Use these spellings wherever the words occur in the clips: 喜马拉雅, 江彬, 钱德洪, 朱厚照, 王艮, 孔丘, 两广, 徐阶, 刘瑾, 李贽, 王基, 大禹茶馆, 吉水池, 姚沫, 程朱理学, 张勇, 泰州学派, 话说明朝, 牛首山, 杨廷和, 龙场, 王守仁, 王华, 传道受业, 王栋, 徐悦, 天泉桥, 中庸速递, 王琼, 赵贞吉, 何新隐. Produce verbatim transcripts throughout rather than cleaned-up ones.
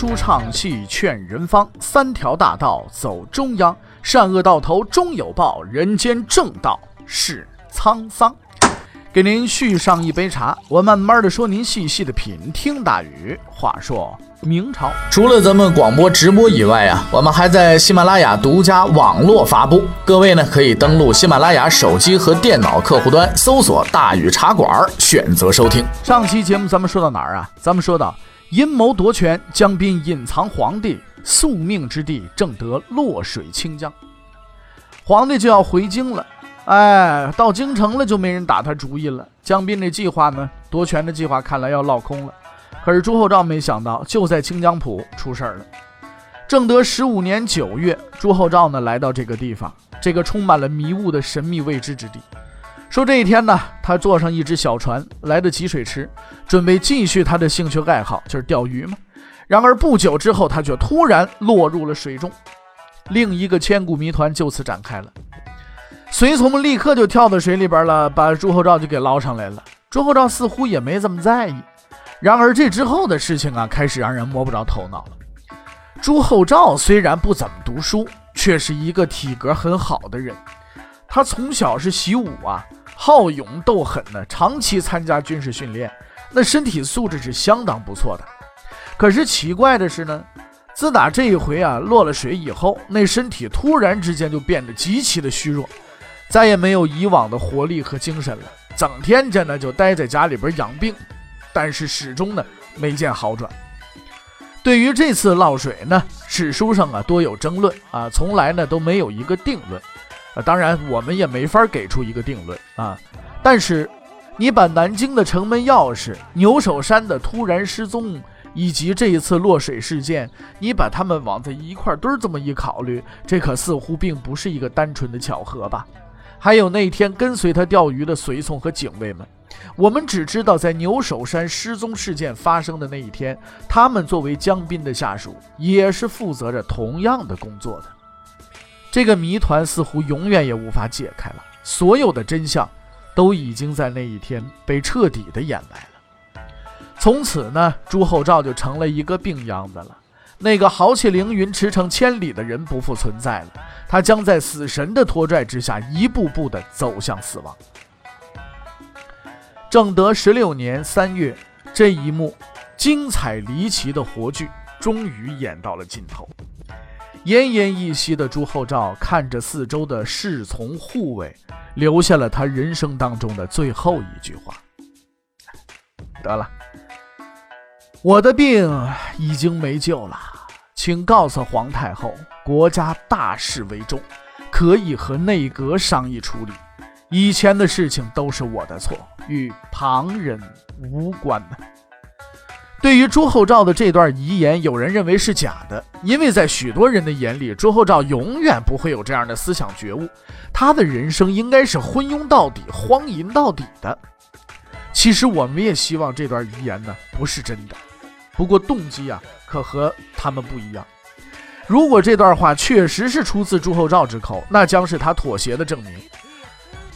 书唱戏劝人方，三条大道走中央，善恶到头终有报，人间正道是沧桑。给您续上一杯茶，我慢慢的说，您细细的品听大禹话说明朝。除了咱们广播直播以外啊，我们还在喜马拉雅独家网络发布。各位呢可以登录喜马拉雅手机和电脑客户端，搜索大禹茶馆，选择收听。上期节目咱们说到哪儿啊？咱们说到阴谋夺权，江彬隐藏皇帝宿命之地，正得洛水清江。皇帝就要回京了。哎，到京城了就没人打他主意了。江彬这计划呢，夺权的计划看来要落空了。可是朱厚照没想到，就在清江浦出事了。正德十五年九月，朱厚照呢来到这个地方，这个充满了迷雾的神秘未知之地。说这一天呢，他坐上一只小船，来到吉水池，准备继续他的兴趣爱好，就是钓鱼嘛。然而不久之后，他却突然落入了水中。另一个千古谜团就此展开了。随从立刻就跳到水里边了，把朱厚照就给捞上来了。朱厚照似乎也没这么在意。然而这之后的事情啊，开始让人摸不着头脑了。朱厚照虽然不怎么读书，却是一个体格很好的人。他从小是习武啊，好勇斗狠的，长期参加军事训练，那身体素质是相当不错的。可是奇怪的是呢，自打这一回啊落了水以后，那身体突然之间就变得极其的虚弱。再也没有以往的活力和精神了，整天着呢就待在家里边养病，但是始终呢没见好转。对于这次涝水呢，史书上啊多有争论啊，从来呢都没有一个定论、啊、当然我们也没法给出一个定论啊。但是你把南京的城门钥匙、牛首山的突然失踪，以及这一次落水事件，你把他们往在一块堆这么一考虑，这可似乎并不是一个单纯的巧合吧。还有那天跟随他钓鱼的随从和警卫们，我们只知道在牛首山失踪事件发生的那一天，他们作为江彬的下属，也是负责着同样的工作的。这个谜团似乎永远也无法解开了，所有的真相都已经在那一天被彻底的掩埋了。从此呢，朱厚照就成了一个病秧子了。那个豪气凌云、驰骋千里的人不复存在了，他将在死神的拖拽之下，一步步地走向死亡。正德十六年三月，这一幕精彩离奇的活剧终于演到了尽头。奄奄一息的朱厚照看着四周的侍从护卫，留下了他人生当中的最后一句话：“得了。”我的病已经没救了，请告诉皇太后，国家大事为重，可以和内阁商议处理。以前的事情都是我的错，与旁人无关的。对于朱厚照的这段遗言，有人认为是假的，因为在许多人的眼里，朱厚照永远不会有这样的思想觉悟，他的人生应该是昏庸到底、荒淫到底的。其实我们也希望这段遗言呢不是真的。不过动机啊，可和他们不一样。如果这段话确实是出自朱厚照之口，那将是他妥协的证明。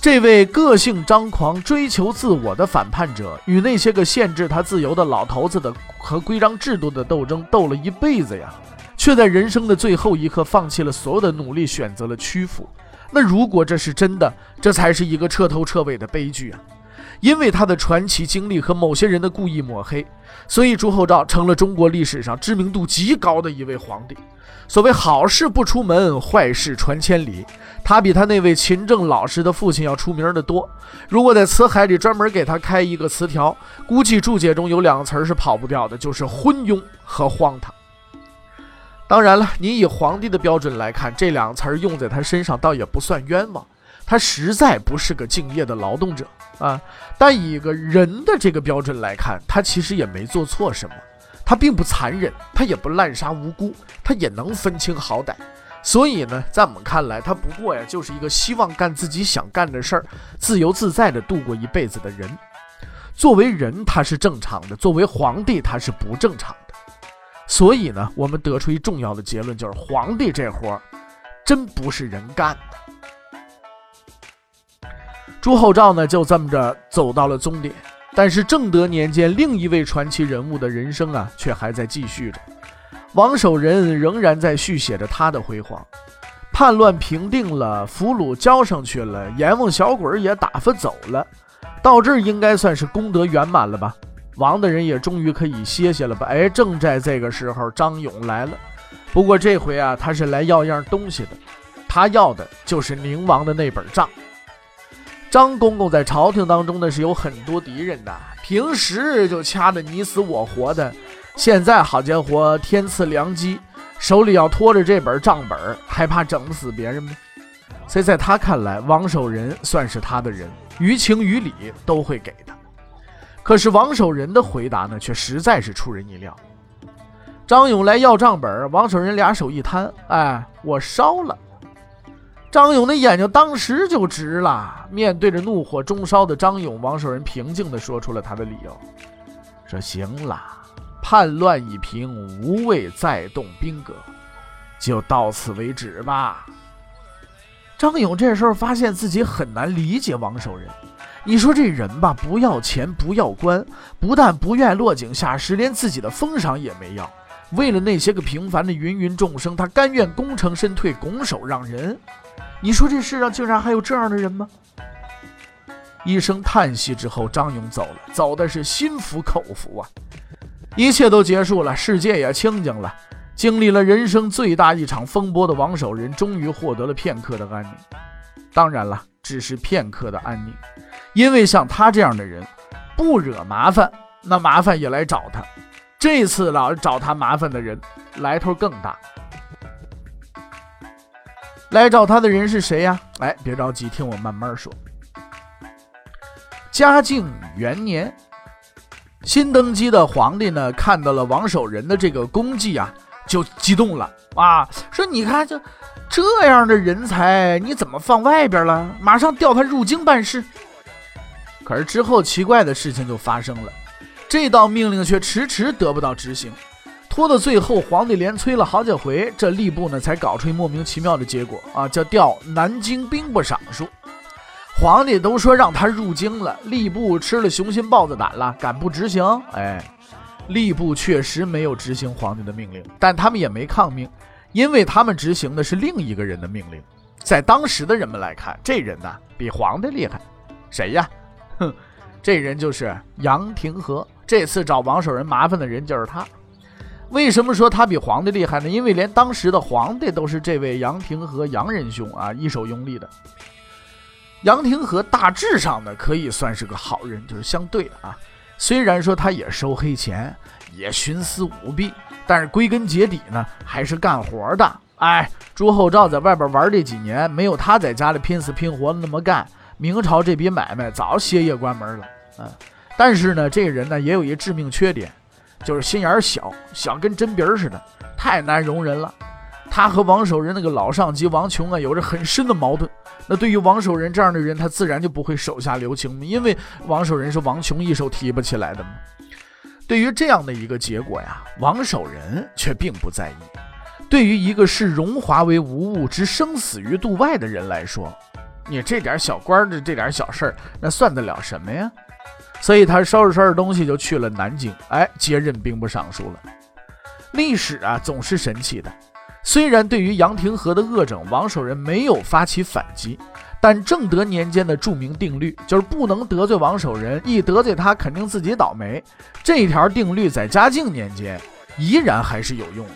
这位个性张狂、追求自我的反叛者，与那些个限制他自由的老头子的和规章制度的斗争斗了一辈子呀，却在人生的最后一刻放弃了所有的努力，选择了屈服。那如果这是真的，这才是一个彻头彻尾的悲剧啊！因为他的传奇经历和某些人的故意抹黑，所以朱厚照成了中国历史上知名度极高的一位皇帝。所谓好事不出门，坏事传千里，他比他那位勤政老实的父亲要出名的多。如果在词海里专门给他开一个词条，估计注解中有两个词是跑不掉的，就是昏庸和荒唐。当然了，你以皇帝的标准来看，这两个词用在他身上倒也不算冤枉，他实在不是个敬业的劳动者啊，但以一个人的这个标准来看，他其实也没做错什么，他并不残忍，他也不滥杀无辜，他也能分清好歹。所以呢，在我们看来，他不过呀就是一个希望干自己想干的事儿，自由自在的度过一辈子的人。作为人他是正常的，作为皇帝他是不正常的。所以呢，我们得出一重要的结论，就是皇帝这活儿真不是人干的。朱厚照呢就这么着走到了终点，但是正德年间另一位传奇人物的人生啊却还在继续着。王守仁仍然在续写着他的辉煌。叛乱平定了，俘虏交上去了，阎王小鬼也打发走了，到这应该算是功德圆满了吧。王的人也终于可以歇歇了吧。哎，正在这个时候，张勇来了。不过这回啊，他是来要样东西的，他要的就是宁王的那本账。张公公在朝廷当中呢是有很多敌人的，平时就掐得你死我活的，现在好家伙，天赐良机，手里要拖着这本账本，还怕整死别人吗？所以在他看来，王守仁算是他的人，于情于理都会给他。可是王守仁的回答呢，却实在是出人意料。张勇来要账本，王守仁俩手一摊，哎，我烧了。张勇的眼睛当时就直了。面对着怒火中烧的张勇，王守仁平静地说出了他的理由，说行了，叛乱已平，无谓再动兵戈，就到此为止吧。张勇这时候发现自己很难理解王守仁，你说这人吧，不要钱不要官，不但不愿落井下石，连自己的封赏也没要，为了那些个平凡的芸芸众生，他甘愿功成身退，拱手让人。你说这世上竟然还有这样的人吗？一声叹息之后，张勇走了，走的是心服口服啊。一切都结束了，世界也清静了。经历了人生最大一场风波的王守仁，终于获得了片刻的安宁。当然了，只是片刻的安宁，因为像他这样的人，不惹麻烦，那麻烦也来找他。这次老找他麻烦的人，来头更大。来找他的人是谁呀？哎，别着急，听我慢慢说。嘉靖元年，新登基的皇帝呢，看到了王守仁的这个功绩啊，就激动了啊，说你看就这样的人才，你怎么放外边了？马上调他入京办事。可是之后奇怪的事情就发生了，这道命令却迟迟得不到执行。拖到最后，皇帝连催了好几回，这吏部呢才搞出莫名其妙的结果啊，叫调南京兵部尚书。皇帝都说让他入京了，吏部吃了雄心豹子胆了，敢不执行？哎，吏部确实没有执行皇帝的命令，但他们也没抗命，因为他们执行的是另一个人的命令。在当时的人们来看，这人呢比皇帝厉害，谁呀？哼，这人就是杨廷和。这次找王守仁麻烦的人就是他。为什么说他比皇帝厉害呢？因为连当时的皇帝都是这位杨廷和杨仁兄啊一手拥立的。杨廷和大致上呢可以算是个好人，就是相对啊，虽然说他也收黑钱，也徇私舞弊，但是归根结底呢还是干活的。哎，朱厚照在外边玩这几年，没有他在家里拼死拼活的那么干，明朝这笔买卖早歇业关门了啊。但是呢，这个人呢也有一致命缺点，就是心眼小，小跟针鼻儿似的，太难容人了。他和王守仁那个老上级王琼啊有着很深的矛盾。那对于王守仁这样的人，他自然就不会手下留情，因为王守仁是王琼一手提拔起来的嘛。对于这样的一个结果呀，王守仁却并不在意。对于一个视荣华为无物，之生死于度外的人来说，你这点小官的这点小事儿，那算得了什么呀？所以他收拾收拾东西就去了南京，哎，接任兵部尚书了。历史啊总是神奇的，虽然对于杨廷和的恶整，王守仁没有发起反击，但正德年间的著名定律就是不能得罪王守仁，一得罪他肯定自己倒霉。这条定律在嘉靖年间依然还是有用的。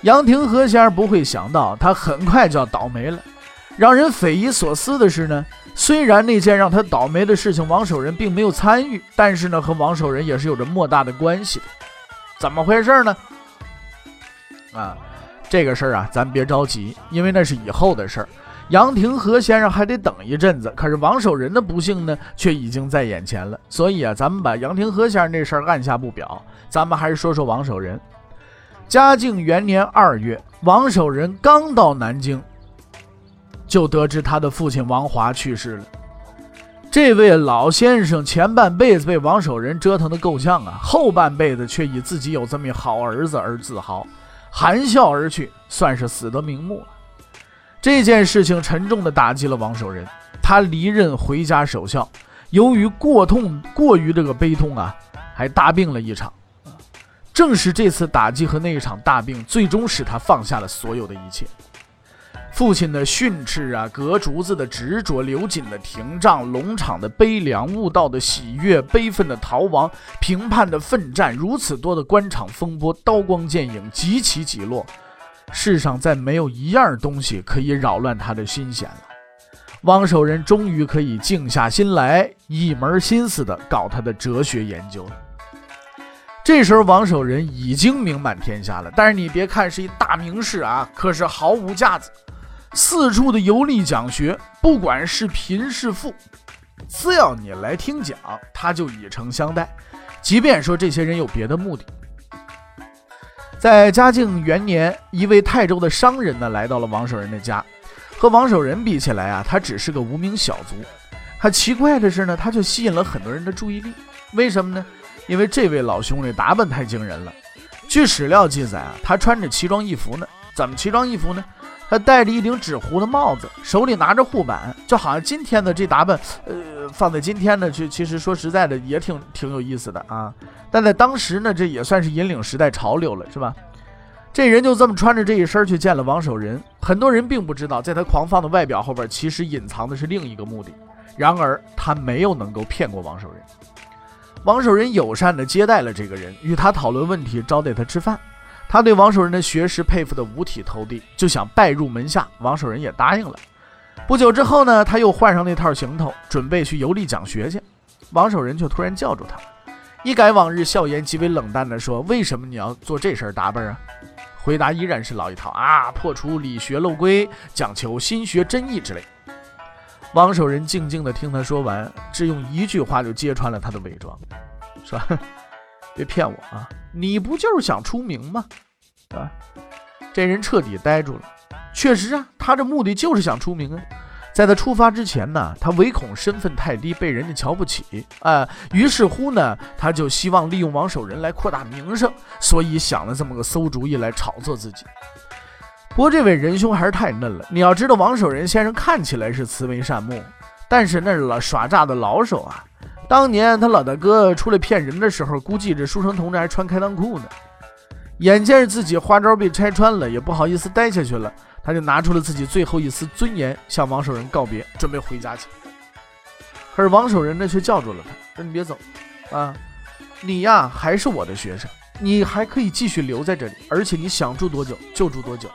杨廷和先生不会想到，他很快就要倒霉了。让人匪夷所思的是呢，虽然那件让他倒霉的事情王守仁并没有参与，但是呢和王守仁也是有着莫大的关系的。怎么回事呢？啊，这个事儿啊咱别着急，因为那是以后的事儿。杨廷和先生还得等一阵子，可是王守仁的不幸呢却已经在眼前了。所以啊，咱们把杨廷和先生这事儿按下不表，咱们还是说说王守仁。嘉靖元年二月，王守仁刚到南京，就得知他的父亲王华去世了。这位老先生前半辈子被王守仁折腾得够呛啊，后半辈子却以自己有这么一好儿子而自豪，含笑而去，算是死得瞑目了。这件事情沉重地打击了王守仁，他离任回家守孝，由于过痛过于这个悲痛啊，还大病了一场。正是这次打击和那一场大病，最终使他放下了所有的一切。父亲的训斥啊，革竹子的执着，刘瑾的廷杖，龙场的悲凉，悟道的喜悦，悲愤的逃亡，平叛的奋战，如此多的官场风波，刀光剑影，几起几落，世上再没有一样东西可以扰乱他的心弦了。汪守仁终于可以静下心来，一门心思的搞他的哲学研究了。这时候王守仁已经名满天下了，但是你别看是一大名士啊，可是毫无架子，四处的游历讲学，不管是贫是富，只要你来听讲，他就以诚相待，即便说这些人有别的目的。在嘉靖元年，一位泰州的商人呢来到了王守仁的家，和王守仁比起来啊，他只是个无名小卒。他奇怪的是呢，他就吸引了很多人的注意力，为什么呢？因为这位老兄弟打扮太惊人了。据史料记载啊，他穿着奇装异服呢。怎么奇装异服呢？他戴着一顶纸糊的帽子，手里拿着护板，就好像今天的这打扮，呃，放在今天呢，就其实说实在的也挺挺有意思的啊。但在当时呢，这也算是引领时代潮流了，是吧？这人就这么穿着这一身去见了王守仁。很多人并不知道，在他狂放的外表后边，其实隐藏的是另一个目的。然而他没有能够骗过王守仁。王守仁友善地接待了这个人，与他讨论问题，招待他吃饭。他对王守仁的学识佩服得五体投地，就想拜入门下。王守仁也答应了。不久之后呢，他又换上那套行头，准备去游历讲学去。王守仁却突然叫住他，一改往日笑颜，极为冷淡地说：“为什么你要做这身打扮啊？”回答依然是老一套啊，破除理学陋规，讲求心学真意之类。王守仁静静地听他说完，只用一句话就揭穿了他的伪装，说：“别骗我啊，你不就是想出名吗？”啊，这人彻底呆住了。确实啊，他这目的就是想出名啊。在他出发之前呢，他唯恐身份太低被人家瞧不起啊，于是乎呢，他就希望利用王守仁来扩大名声，所以想了这么个馊主意来炒作自己。不过这位仁兄还是太嫩了，你要知道王守仁先生看起来是慈眉善目，但是那是老耍诈的老手啊。当年他老大哥出来骗人的时候，估计这书生同志还穿开裆裤呢。眼见着自己花招被拆穿了，也不好意思待下去了，他就拿出了自己最后一丝尊严，向王守仁告别，准备回家去。可是王守仁呢却叫住了他，说：“你别走啊，你呀还是我的学生，你还可以继续留在这里，而且你想住多久就住多久。”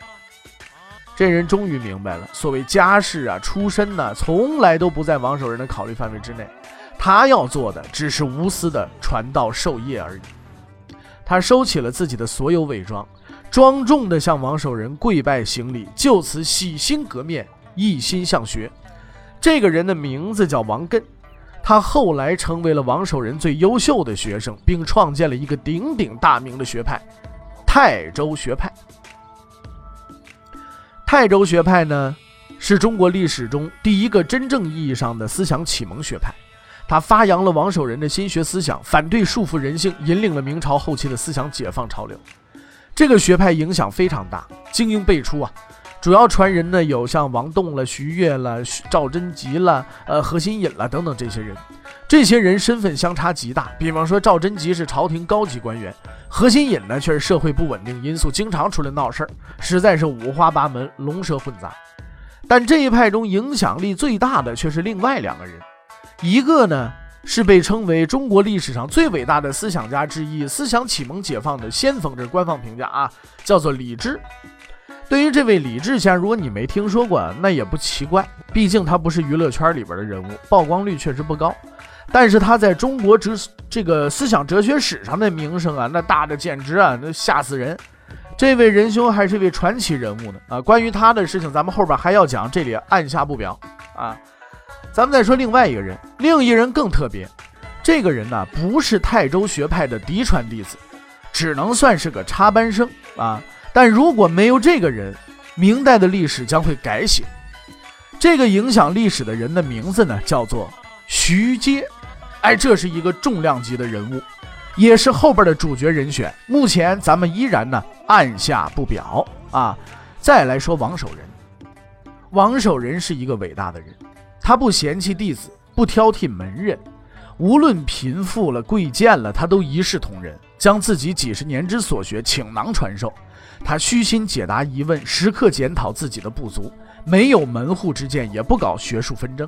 这人终于明白了，所谓家世啊、出身呢、啊，从来都不在王守仁的考虑范围之内。他要做的只是无私的传道授业而已。他收起了自己的所有伪装，庄重地向王守仁跪拜行礼，就此洗心革面，一心向学。这个人的名字叫王艮，他后来成为了王守仁最优秀的学生，并创建了一个鼎鼎大名的学派——泰州学派。泰州学派呢，是中国历史中第一个真正意义上的思想启蒙学派。它发扬了王守仁的新学思想，反对束缚人性，引领了明朝后期的思想解放潮流。这个学派影响非常大，精英辈出啊。主要传人呢有像王栋了、徐悦了、赵贞吉了、呃何新隐了等等这些人。这些人身份相差极大，比方说赵贞吉是朝廷高级官员，何新隐呢却是社会不稳定因素，经常出来闹事儿，实在是五花八门，龙蛇混杂。但这一派中影响力最大的却是另外两个人，一个呢是被称为中国历史上最伟大的思想家之一、思想启蒙解放的先锋，这是官方评价啊，叫做李贽。对于这位李贽先生，如果你没听说过，那也不奇怪，毕竟他不是娱乐圈里边的人物，曝光率确实不高。但是他在中国哲这个思想哲学史上的名声啊，那大的简直啊，那吓死人。这位仁兄还是一位传奇人物呢啊，关于他的事情咱们后边还要讲，这里按下不表啊。咱们再说另外一个人，另一人更特别。这个人呢、啊、不是泰州学派的嫡传弟子，只能算是个插班生啊。但如果没有这个人，明代的历史将会改写。这个影响历史的人的名字呢叫做徐阶。哎，这是一个重量级的人物，也是后边的主角人选，目前咱们依然呢按下不表啊。再来说王守仁，王守仁是一个伟大的人，他不嫌弃弟子，不挑剔门人，无论贫富了、贵贱了，他都一视同仁，将自己几十年之所学倾囊传授。他虚心解答疑问，时刻检讨自己的不足，没有门户之见，也不搞学术纷争。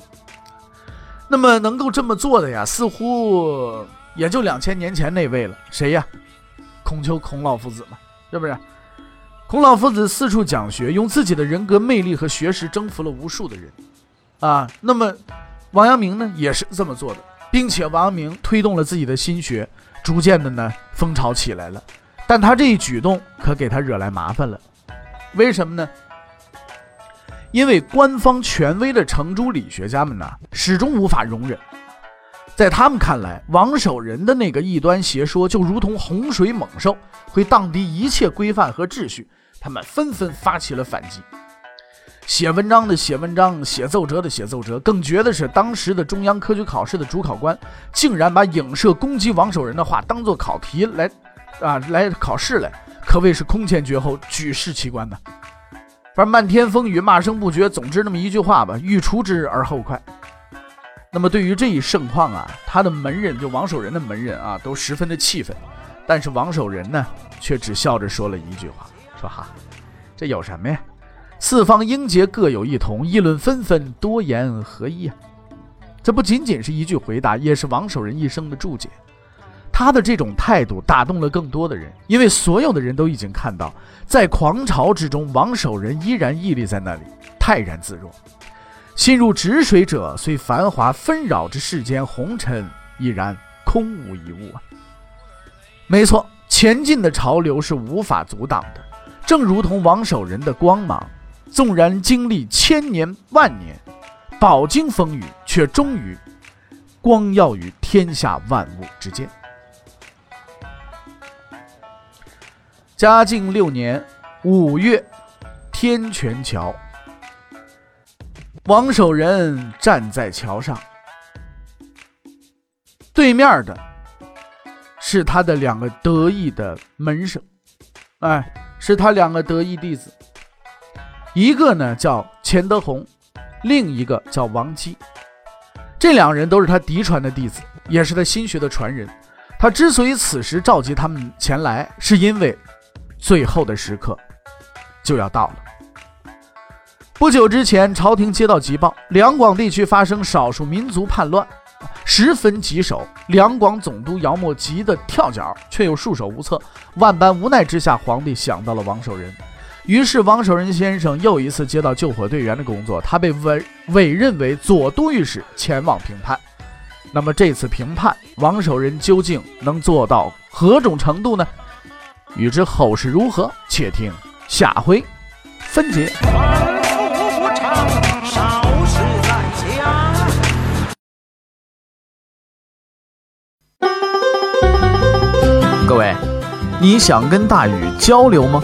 那么能够这么做的呀，似乎也就两千年前那位了，谁呀？孔丘孔老夫子嘛，是不是？孔老夫子四处讲学，用自己的人格魅力和学识征服了无数的人啊。那么王阳明呢，也是这么做的，并且王阳明推动了自己的心学，逐渐的呢风潮起来了。但他这一举动可给他惹来麻烦了，为什么呢？因为官方权威的程朱理学家们呢，始终无法容忍。在他们看来，王守仁的那个异端邪说就如同洪水猛兽，会荡涤一切规范和秩序。他们纷纷发起了反击，写文章的写文章，写奏折的写奏折，更绝的是当时的中央科举考试的主考官竟然把影射攻击王守仁的话当作考题来啊来考试来，可谓是空前绝后，举世奇观的。反正漫天风雨，骂声不绝，总之那么一句话吧，欲除之而后快。那么对于这一盛况啊，他的门人就王守仁的门人啊，都十分的气愤。但是王守仁呢，却只笑着说了一句话，说哈，这有什么呀？四方英杰各有异同，议论纷纷，多言何一啊？这不仅仅是一句回答，也是王守仁一生的注解。他的这种态度打动了更多的人，因为所有的人都已经看到，在狂潮之中，王守仁依然屹立在那里，泰然自若。心入止水者，虽繁华纷扰之世间红尘，依然空无一物啊！没错，前进的潮流是无法阻挡的，正如同王守仁的光芒，纵然经历千年万年，饱经风雨，却终于光耀于天下万物之间。嘉靖六年五月，天泉桥，王守仁站在桥上，对面的是他的两个得意的门生，哎，是他两个得意弟子，一个呢叫钱德洪，另一个叫王基。这两人都是他嫡传的弟子，也是他心学的传人。他之所以此时召集他们前来，是因为最后的时刻就要到了。不久之前，朝廷接到急报，两广地区发生少数民族叛乱，十分棘手。两广总督姚沫急得跳脚，却又束手无策。万般无奈之下，皇帝想到了王守仁，于是王守仁先生又一次接到救火队员的工作，他被委委任为左都御史，前往平叛。那么这次平叛，王守仁究竟能做到何种程度呢？欲知后事如何，且听下回分解。各位，你想跟大禹交流吗？